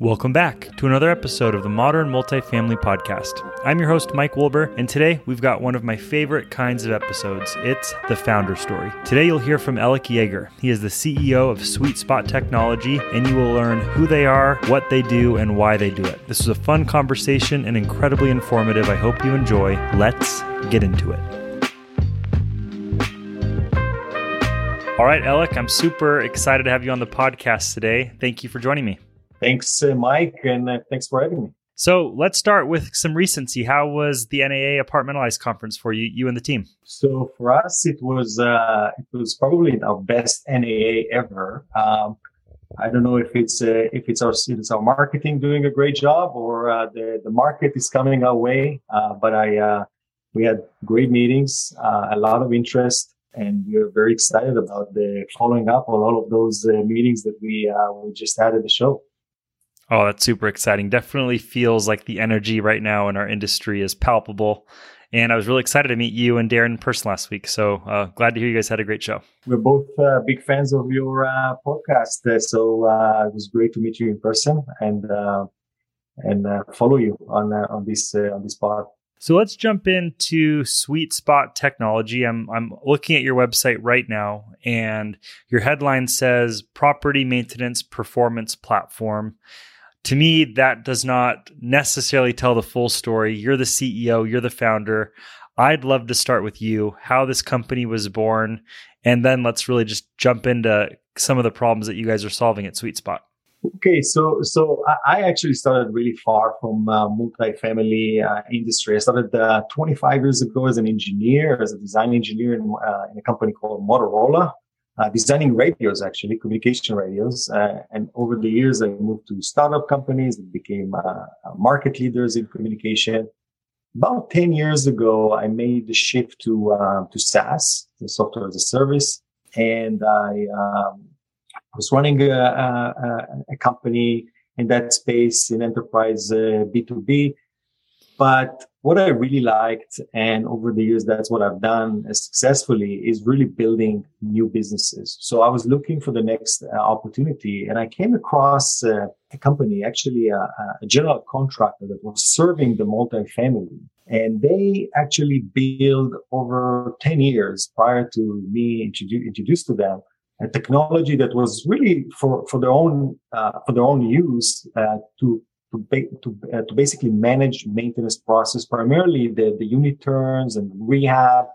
Welcome back to another episode of the Modern Multifamily Podcast. I'm your host, Mike Wolber, and today we've got one of my favorite kinds of episodes. It's the founder story. Today you'll hear from Alec Yeager. He is the CEO of Sweet Spot Technology, and you will learn who they are, what they do, and why they do it. This was a fun conversation and incredibly informative. I hope you enjoy. Let's get into it. All right, Alec, I'm super excited to have you on the podcast today. Thank you for joining me. Thanks, Mike, and thanks for having me. So let's start with some recency. How was the NAA Apartmentalize conference for you and the team? So for us, it was probably our best NAA ever. I don't know if it's our marketing doing a great job or the market is coming our way. But we had great meetings, a lot of interest. And we're very excited about the following up on all of those meetings that we just had at the show. Oh, that's super exciting. Definitely feels like the energy right now in our industry is palpable. And I was really excited to meet you and Darren in person last week. So glad to hear you guys had a great show. We're both big fans of your podcast. So it was great to meet you in person and follow you on this pod. So let's jump into Sweet Spot Technology. I'm looking at your website right now, and your headline says Property Maintenance Performance Platform. To me, that does not necessarily tell the full story. You're the CEO, you're the founder. I'd love to start with you, how this company was born, and then let's really just jump into some of the problems that you guys are solving at Sweet Spot. Okay, so I actually started really far from multifamily industry. I started 25 years ago as an engineer, as a design engineer in a company called Motorola, designing radios, actually, communication radios. And over the years, I moved to startup companies that became market leaders in communication. About 10 years ago, I made the shift to SaaS, the software as a service, and I was running a company in that space in enterprise B2B. But what I really liked, and over the years, that's what I've done successfully, is really building new businesses. So I was looking for the next opportunity, and I came across a company, actually a general contractor that was serving the multifamily. And they actually built over 10 years prior to me introduced to them, a technology that was really for their own use to basically manage maintenance process, primarily the unit turns and rehab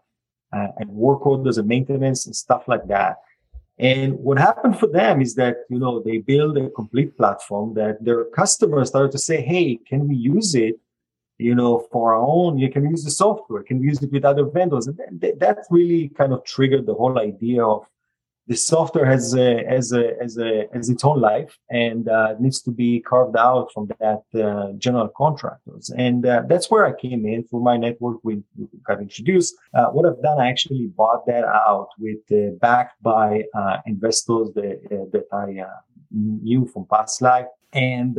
and work orders and maintenance and stuff like that. And what happened for them is that, you know, they build a complete platform that their customers started to say, hey, can we use it, you know, for our own? You can use the software, can we use it with other vendors? And that really kind of triggered the whole idea of the software has its own life and needs to be carved out from that general contractors. And that's where I came in through my network. We got introduced. What I've done, I actually bought that out with backed by investors that I knew from past life. And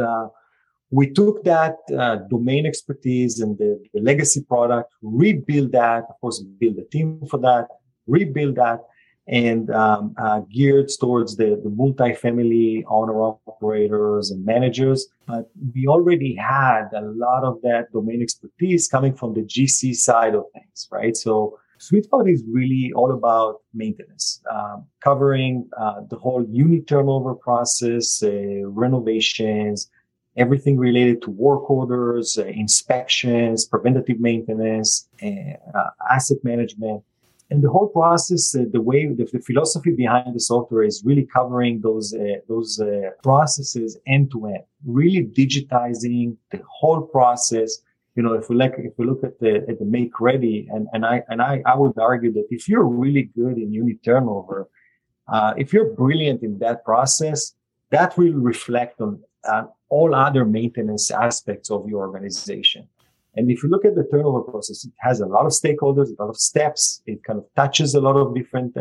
we took that domain expertise and the legacy product, rebuild that, of course, build a team for that, rebuild that, and geared towards the multifamily owner-operators and managers. But we already had a lot of that domain expertise coming from the GC side of things, right? So Sweet Spot is really all about maintenance, covering the whole unit turnover process, renovations, everything related to work orders, inspections, preventative maintenance, asset management. And the whole process, the philosophy behind the software is really covering those processes end to end, really digitizing the whole process. You know, if we look at the make ready, and I would argue that if you're really good in unit turnover, if you're brilliant in that process, that will reflect on all other maintenance aspects of your organization. And if you look at the turnover process, it has a lot of stakeholders, a lot of steps. It kind of touches a lot of different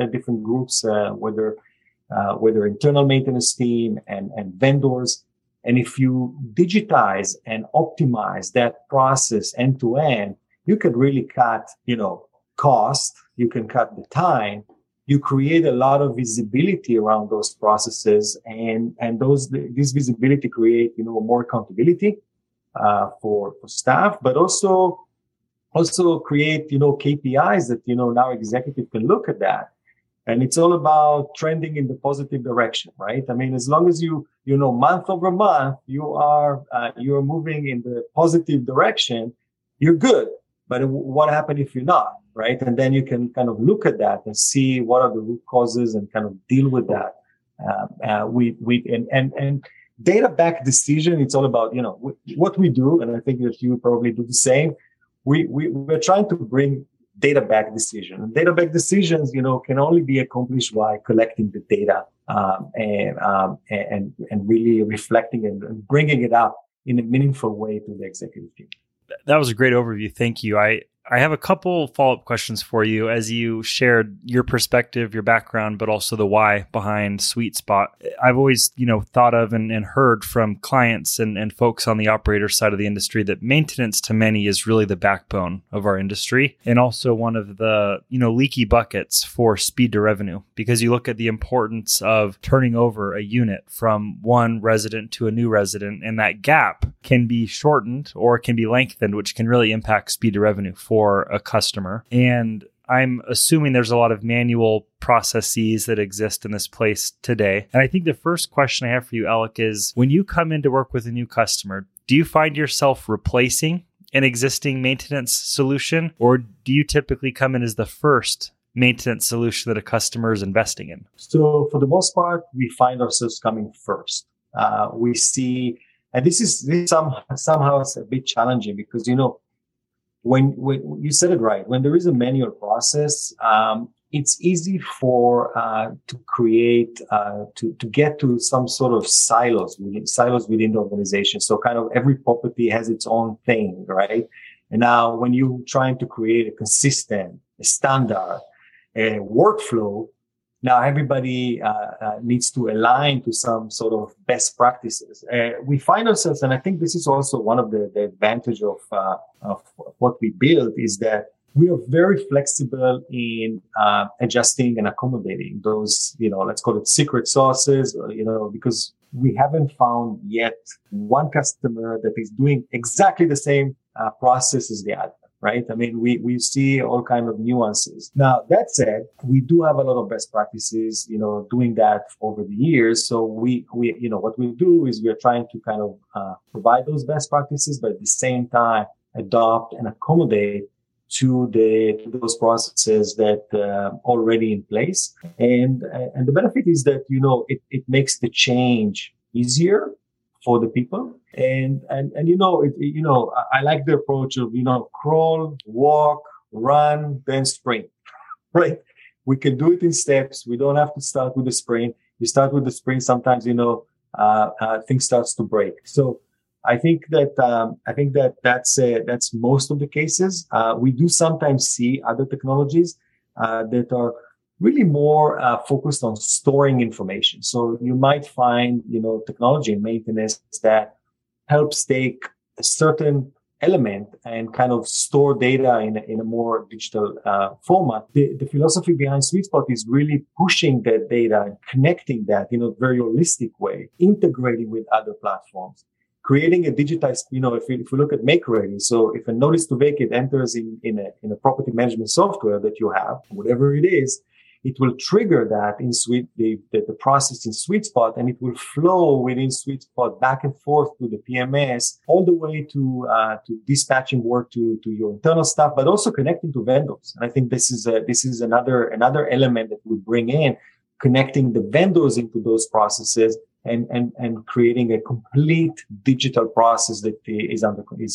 groups, whether internal maintenance team and vendors. And if you digitize and optimize that process end to end, you can really cut, you know, cost. You can cut the time. you create a lot of visibility around those processes, and this visibility create, more accountability for staff, but also create, KPIs that, now executive can look at that. And it's all about trending in the positive direction, right? I mean, as long as you month over month, you're moving in the positive direction, you're good. But what happened if you're not, right? And then you can kind of look at that and see what are the root causes and kind of deal with that. We data-backed decision, it's all about, what we do. And I think that you probably do the same. We're trying to bring data-backed decision. Data-backed decisions, can only be accomplished by collecting the data and really reflecting and bringing it up in a meaningful way to the executive team. That was a great overview. Thank you. I have a couple follow-up questions for you as you shared your perspective, your background, but also the why behind Sweet Spot. I've always, thought of and heard from clients and folks on the operator side of the industry that maintenance to many is really the backbone of our industry, and also one of the, leaky buckets for speed to revenue, because you look at the importance of turning over a unit from one resident to a new resident, and that gap can be shortened or can be lengthened, which can really impact speed to revenue for a customer. And I'm assuming there's a lot of manual processes that exist in this place today. And I think the first question I have for you, Alec, is when you come in to work with a new customer, do you find yourself replacing an existing maintenance solution, or do you typically come in as the first maintenance solution that a customer is investing in? So for the most part, we find ourselves coming first. We see, and this is somehow it's a bit challenging because, when you said it right, when there is a manual process, it's easy to get to some sort of silos within the organization. So kind of every property has its own thing, right? And now when you're trying to create a consistent, a standard, a workflow, now everybody needs to align to some sort of best practices. We find ourselves, and I think this is also one of the advantage of what we built, is that we are very flexible in adjusting and accommodating those, let's call it secret sauces, because we haven't found yet one customer that is doing exactly the same process as the other. Right? I mean, we see all kinds of nuances. Now, that said, we do have a lot of best practices, doing that over the years. So we what we do is we are trying to kind of provide those best practices, but at the same time, adopt and accommodate to those processes that already in place. And the benefit is that, it makes the change easier for the people. And I like the approach of, crawl, walk, run, then sprint, right? We can do it in steps. We don't have to start with the sprint. You start with the sprint, sometimes, things starts to break. So I think that that's most of the cases. We do sometimes see other technologies, that are really more focused on storing information. So you might find, technology and maintenance that helps take a certain element and kind of store data in a more digital format. The philosophy behind Sweet Spot is really pushing that data and connecting that in a very holistic way, integrating with other platforms, creating a digitized, if we look at Make Ready. So if a notice to vacate enters in a property management software that you have, whatever it is, it will trigger that in the process in Sweet Spot, and it will flow within Sweet Spot back and forth to the PMS, all the way to dispatching work to your internal staff, but also connecting to vendors. And I think this is another element that we bring in, connecting the vendors into those processes and creating a complete digital process that is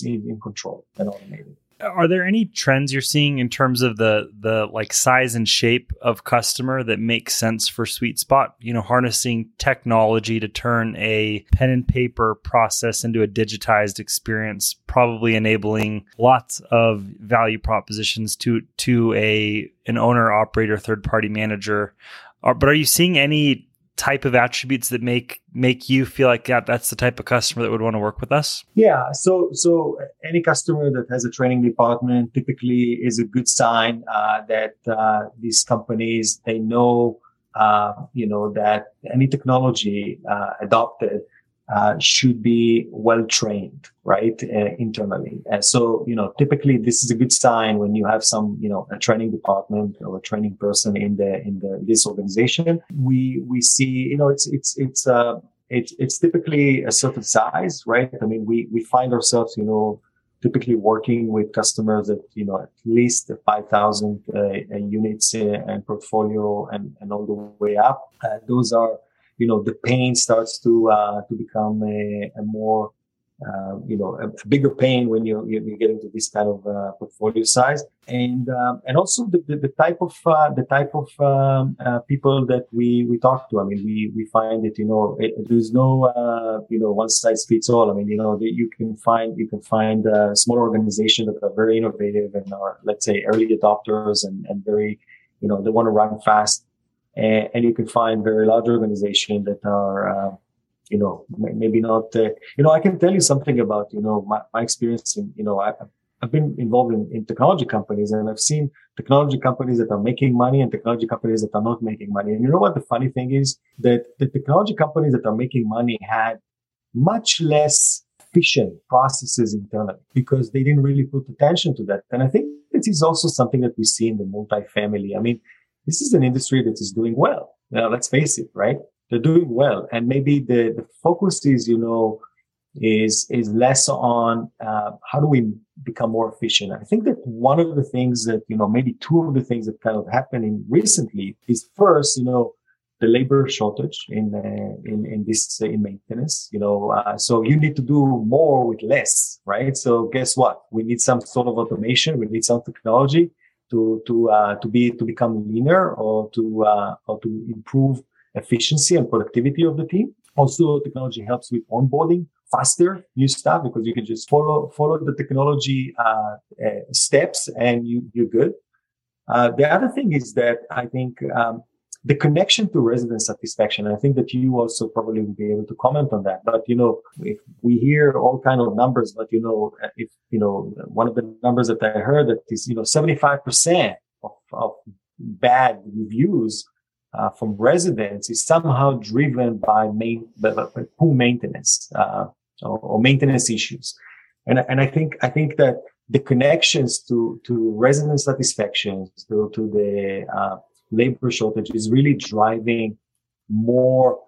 in control and automated. Are there any trends you're seeing in terms of the like size and shape of customer that makes sense for Sweet Spot? Harnessing technology to turn a pen and paper process into a digitized experience, probably enabling lots of value propositions to an owner, operator, third party manager. But are you seeing any type of attributes that make you feel like, yeah, that's the type of customer that would want to work with us? Yeah. So any customer that has a training department typically is a good sign that these companies, they know, that any technology adopted should be well trained, right, internally. And so, typically this is a good sign when you have some, a training department or a training person in this organization. We see, it's typically a certain size, right? I mean, we find ourselves, typically working with customers at, at least 5,000 units and portfolio and all the way up. Those are, the pain starts to become a more, a bigger pain when you're getting to this kind of portfolio size, and also the type of people that we talk to. I mean, we find that there's no one size fits all. I mean, you can find small organizations that are very innovative and are, let's say, early adopters and very, they want to run fast. And you can find very large organizations that are, maybe not. I can tell you something about, my experience. I've been involved in technology companies, and I've seen technology companies that are making money and technology companies that are not making money. And you know what the funny thing is? That the technology companies that are making money had much less efficient processes internally because they didn't really put attention to that. And I think this is also something that we see in the multifamily. I mean, this is an industry that is doing well. Now, let's face it, right? They're doing well. And maybe the focus is, is less on how do we become more efficient. I think that one of the things that, maybe two of the things that kind of happening recently is first, the labor shortage in maintenance, so you need to do more with less, right? So guess what? We need some sort of automation. We need some technology to become leaner or to improve efficiency and productivity of the team. Also, technology helps with onboarding faster new stuff because you can just follow the technology steps and you're good. The other thing is that I think the connection to resident satisfaction. I think that you also probably will be able to comment on that. But if we hear all kind of numbers, but if one of the numbers that I heard that is 75% of bad reviews from residents is somehow driven by poor maintenance or maintenance issues. And I think that the connections to resident satisfaction to the labor shortage is really driving more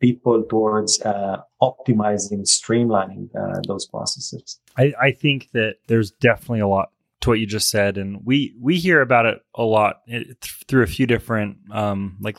people towards optimizing, streamlining those processes. I think that there's definitely a lot to what you just said. And we hear about it a lot through a few different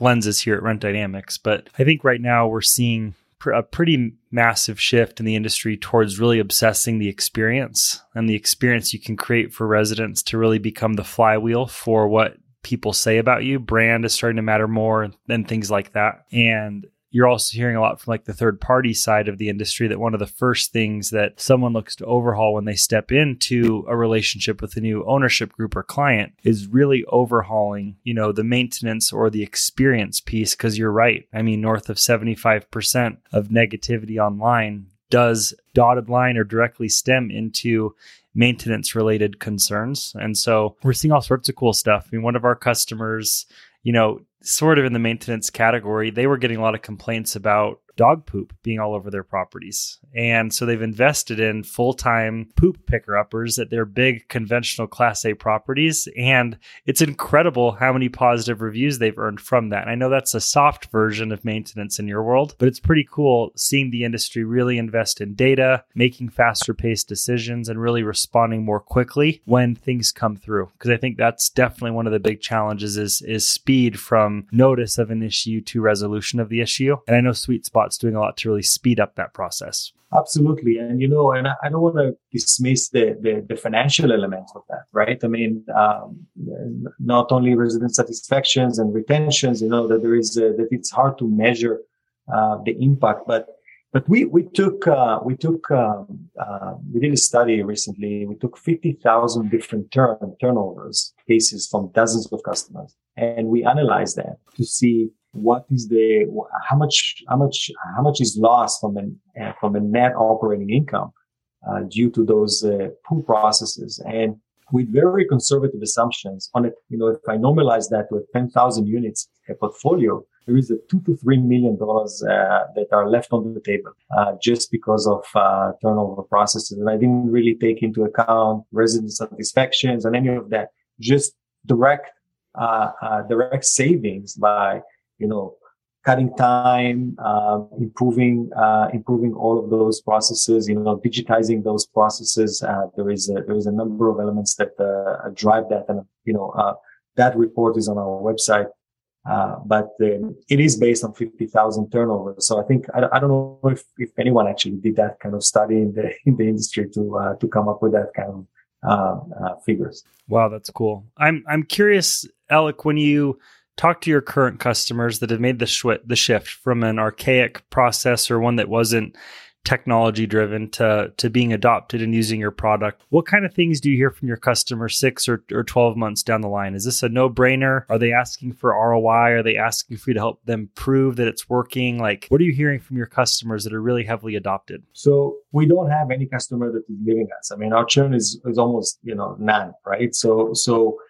lenses here at Rent Dynamics. But I think right now we're seeing a pretty massive shift in the industry towards really obsessing the experience and the experience you can create for residents to really become the flywheel for what people say about you. Brand is starting to matter more and things like that. And you're also hearing a lot from the third party side of the industry that one of the first things that someone looks to overhaul when they step into a relationship with a new ownership group or client is really overhauling, the maintenance or the experience piece. Because you're right. I mean, north of 75% of negativity online does dotted line or directly stem into maintenance related concerns. And so we're seeing all sorts of cool stuff. I mean, one of our customers, sort of in the maintenance category, they were getting a lot of complaints about dog poop being all over their properties. And so they've invested in full-time poop picker-uppers at their big conventional Class A properties. And it's incredible how many positive reviews they've earned from that. And I know that's a soft version of maintenance in your world, but it's pretty cool seeing the industry really invest in data, making faster-paced decisions, and really responding more quickly when things come through. Because I think that's definitely one of the big challenges is speed from notice of an issue to resolution of the issue. And I know Sweet Spot doing a lot to really speed up that process. Absolutely. And, and I don't want to dismiss the financial element of that, right? I mean, not only resident satisfactions and retentions, that there is, that it's hard to measure the impact, but we did a study recently. We took 50,000 different turnovers, cases from dozens of customers, and we analyzed that to see what is the how much is lost from a net operating income due to those pool processes, and with very conservative assumptions on it. You know, if I normalize that with 10,000 units a portfolio, there is a $2 to $3 million that are left on the table just because of turnover processes. And I didn't really take into account resident satisfactions and any of that. Just direct savings by, you know, cutting time, improving all of those processes, you know, digitizing those processes. There is a number of elements that drive that, and you know that report is on our website. But it is based on 50,000 turnovers. So I think I don't know if anyone actually did that kind of study in the industry to come up with that kind of figures. Wow, that's cool. I'm curious, Alec, when you talk to your current customers that have made the shift from an archaic process or one that wasn't technology driven to being adopted and using your product, what kind of things do you hear from your customer 6 or 12 months down the line? Is this a no-brainer? Are they asking for ROI? Are they asking for you to help them prove that it's working? Like, what are you hearing from your customers that are really heavily adopted? So we don't have any customer that is leaving us. I mean, our churn is almost, you know, none, right? So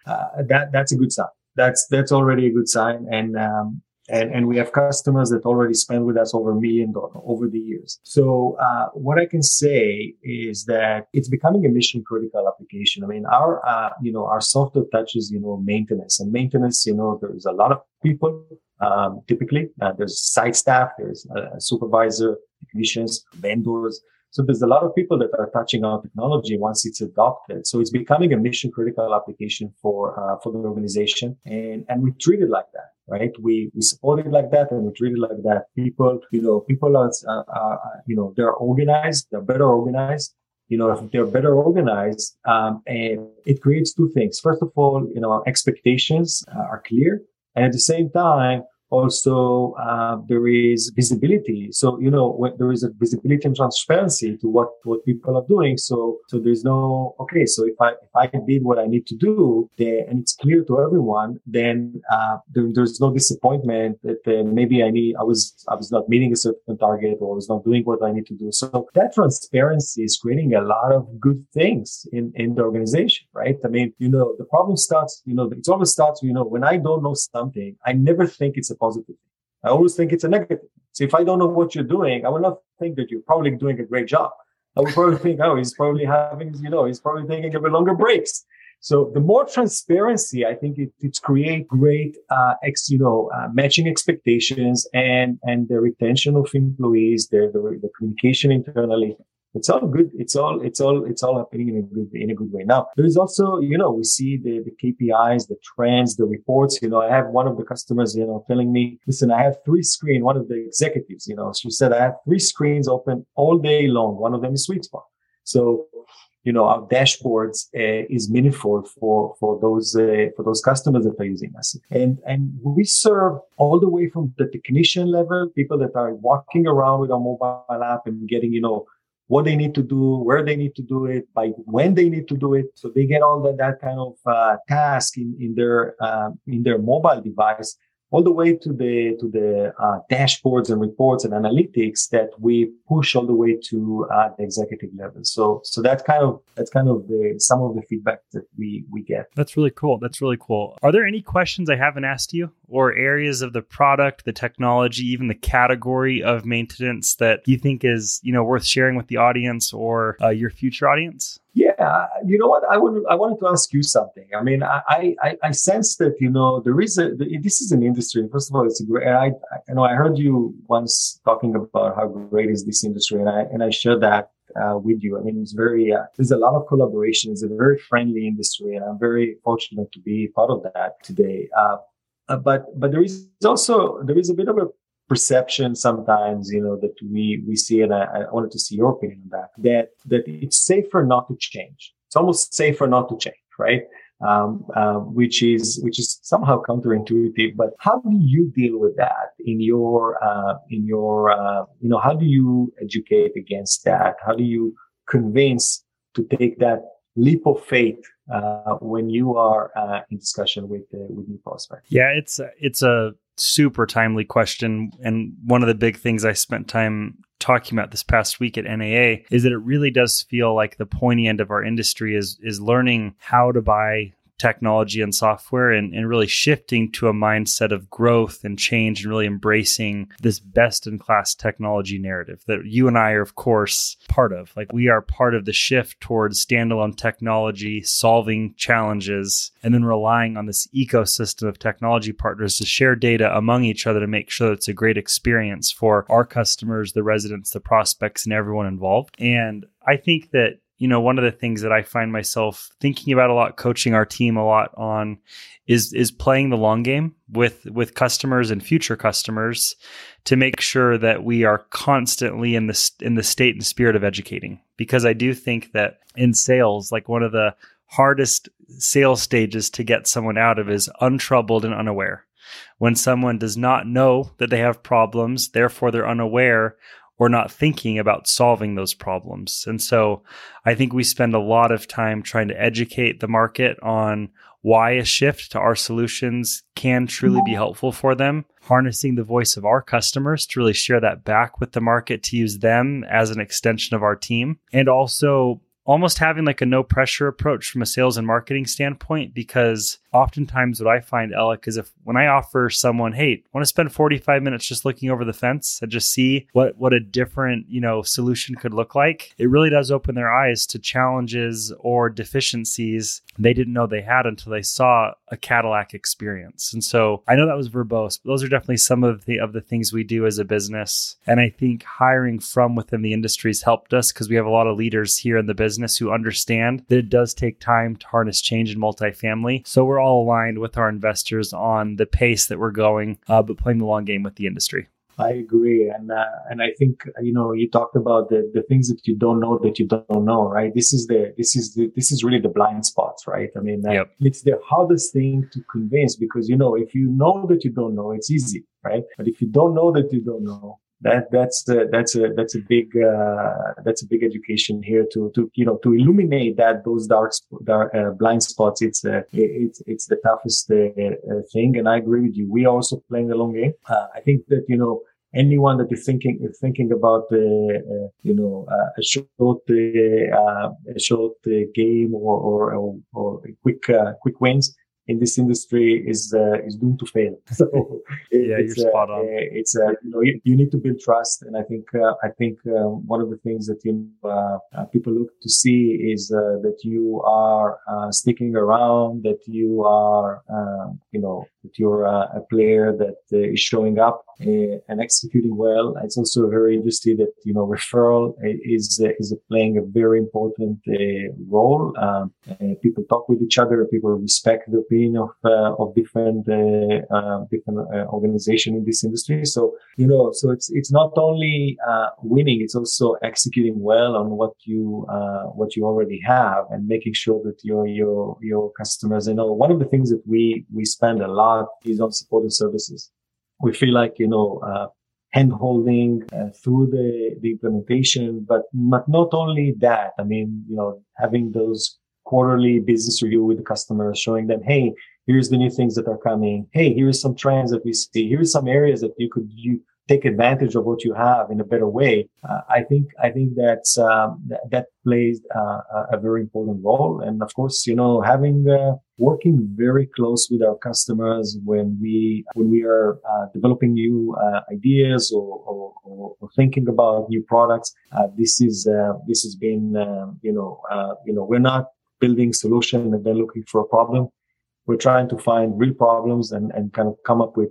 that's a good sign. That's already a good sign, and we have customers that already spend with us over $1 million over the years. So what I can say is that it's becoming a mission critical application. I mean, our software touches, you know, maintenance. You know, there's a lot of people. Typically, there's site staff, there's a supervisor, technicians, vendors. So there's a lot of people that are touching our technology once it's adopted. So it's becoming a mission critical application for the organization, and we treat it like that, right? We support it like that, and we treat it like that. People, you know, people are they're organized, they're better organized. You know, if they're better organized, and it creates two things. First of all, you know, our expectations are clear, and at the same time, also, there is visibility. So, you know, when there is a visibility and transparency to what people are doing. So there's no, okay, so if I did what I need to do, then, and it's clear to everyone, then, there's no disappointment that maybe I was not meeting a certain target, or I was not doing what I need to do. So that transparency is creating a lot of good things in the organization, right? I mean, you know, the problem starts, you know, it always starts, you know, when I don't know something, I never think it's a positive. I always think it's a negative. So if I don't know what you're doing, I will not think that you're probably doing a great job. I will probably think, oh, he's probably taking a bit longer breaks. So the more transparency, I think it's create great, matching expectations and the retention of employees, the communication internally. It's all good. It's all happening in a good way. Now, there is also, you know, we see the KPIs, the trends, the reports. You know, I have one of the customers, you know, telling me, listen, I have one of the executives, you know, she said, I have 3 screens open all day long. One of them is Sweet Spot. So, you know, our dashboards is meaningful for those customers that are using us, and we serve all the way from the technician level, people that are walking around with our mobile app and getting, you know, what they need to do, where they need to do it, by when they need to do it. So they get all that kind of task in their mobile device, all the way to the dashboards and reports and analytics that we push all the way to the executive level. So that's kind of some of the feedback that we get. That's really cool. Are there any questions I haven't asked you, or areas of the product, the technology, even the category of maintenance that you think is, you know, worth sharing with the audience or your future audience? Yeah, you know what? I wanted to ask you something. I mean, I sense that, you know, this is an industry. First of all, it's a great. I heard you once talking about how great is this industry, and I share that with you. I mean, it's very. There's a lot of collaboration. It's a very friendly industry, and I'm very fortunate to be part of that today. But there is a bit of a perception sometimes, you know, that we see, and I wanted to see your opinion on that it's safer not to change. It's almost safer not to change, right? Which is somehow counterintuitive. But how do you deal with that in your you know, how do you educate against that? How do you convince to take that leap of faith when you are in discussion with new prospects? Yeah, it's a super timely question. And one of the big things I spent time talking about this past week at NAA is that it really does feel like the pointy end of our industry is learning how to buy technology and software and really shifting to a mindset of growth and change and really embracing this best-in-class technology narrative that you and I are, of course, part of. Like, we are part of the shift towards standalone technology, solving challenges, and then relying on this ecosystem of technology partners to share data among each other to make sure that it's a great experience for our customers, the residents, the prospects, and everyone involved. And I think that, you know, one of the things that I find myself thinking about a lot, coaching our team a lot on, is playing the long game with customers and future customers to make sure that we are constantly in the state and spirit of educating. Because I do think that in sales, like, one of the hardest sales stages to get someone out of is untroubled and unaware. When someone does not know that they have problems, therefore they're unaware or not thinking about solving those problems. And so I think we spend a lot of time trying to educate the market on why a shift to our solutions can truly be helpful for them, harnessing the voice of our customers to really share that back with the market, to use them as an extension of our team, and also almost having like a no pressure approach from a sales and marketing standpoint. Because oftentimes what I find, Alec, is if when I offer someone, hey, want to spend 45 minutes just looking over the fence and just see what a different, you know, solution could look like, it really does open their eyes to challenges or deficiencies they didn't know they had until they saw a Cadillac experience. And so I know that was verbose, but those are definitely some of the things we do as a business. And I think hiring from within the industry has helped us, because we have a lot of leaders here in the business who understand that it does take time to harness change in multifamily. So we're all aligned with our investors on the pace that we're going, but playing the long game with the industry. I agree. And I think, you know, you talked about the things that you don't know that you don't know, right? This is really the blind spots, right? I mean, yep. It's the hardest thing to convince, because, you know, if you know that you don't know, it's easy, right? But if you don't know that you don't know, that's a big education here to illuminate those dark blind spots. It's the toughest thing, and I agree with you. We are also playing the long game. I think that, you know, anyone that is thinking about a short game or quick wins in this industry is doomed to fail. So you're spot on. It's you need to build trust, and I think one of the things that people look to see is that you are sticking around, that you are that you're a player that is showing up and executing well. It's also very interesting that, you know, referral is playing a very important role. People talk with each other. People respect the opinion of different organization in this industry. So, you know, so it's not only winning; it's also executing well on what you already have, and making sure that your customers. You know, one of the things that we spend a lot is on supportive services. We feel like, you know, hand-holding through the implementation, but not only that. I mean, you know, having those quarterly business review with the customer, showing them, hey, here's the new things that are coming. Hey, here's some trends that we see. Here's some areas that you take advantage of what you have in a better way. I think that's that plays a very important role. And of course, you know, having working very close with our customers when we are developing new ideas or thinking about new products. This has been we're not building solution and then looking for a problem. We're trying to find real problems and kind of come up with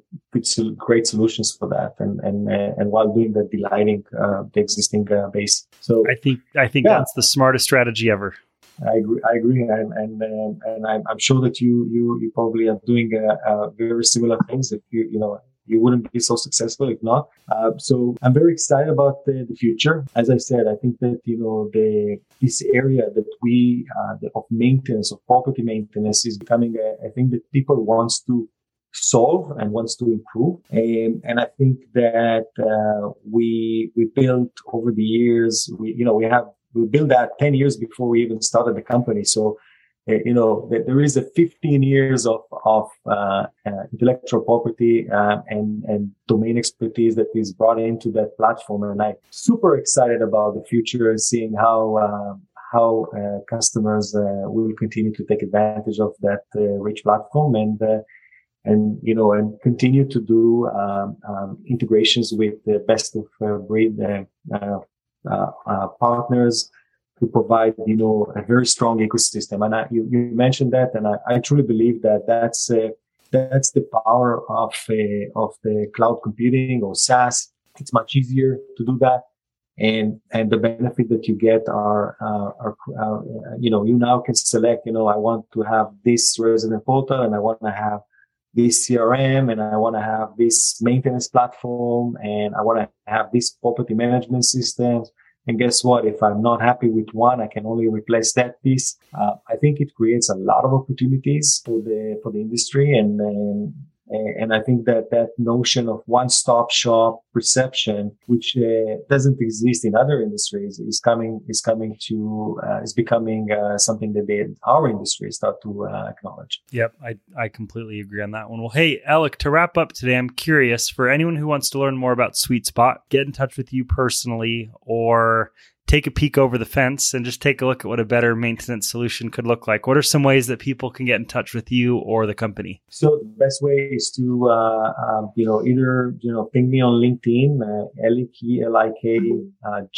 great solutions for that. And while doing that, delighting the existing base. So I think yeah, that's the smartest strategy ever. I agree. And I'm sure that you probably are doing very similar things. If you wouldn't be so successful if not. So I'm very excited about the future. As I said, I think that, you know, this area that of maintenance, of property maintenance, is becoming a thing that people wants to solve and wants to improve. And I think that we built over the years, we built that 10 years before we even started the company. So you know, there is a 15 years of intellectual property and domain expertise that is brought into that platform. And I'm super excited about the future and seeing how customers will continue to take advantage of that rich platform and continue to do integrations with the best of breed partners to provide, you know, a very strong ecosystem. And you mentioned that, and I truly believe that's the power of the cloud computing or SaaS. It's much easier to do that. And the benefit that you get are you know, you now can select, you know, I want to have this resident portal, and I want to have this CRM, and I want to have this maintenance platform, and I want to have this property management system. And guess what? If I'm not happy with one, I can only replace that piece. I think it creates a lot of opportunities for the industry. And I think that notion of one-stop shop perception, which doesn't exist in other industries, is becoming something that our industry start to acknowledge. Yep, I completely agree on that one. Well, hey, Alec, to wrap up today, I'm curious, for anyone who wants to learn more about Sweet Spot, get in touch with you personally, or take a peek over the fence and just take a look at what a better maintenance solution could look like. What are some ways that people can get in touch with you or the company? So the best way is to, ping me on LinkedIn, Alec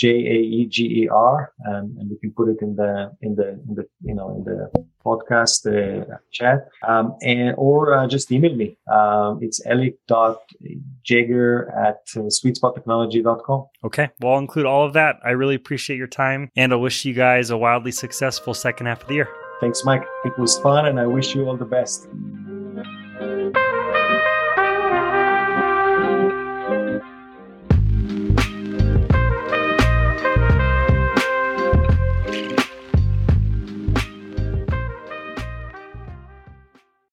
Jaeger, and we can put it in the podcast chat, or just email me. It's alec.jaeger@sweetspot.com. Okay. Well, I'll include all of that. I really appreciate your time, and I wish you guys a wildly successful second half of the year. Thanks, Mike. It was fun, and I wish you all the best.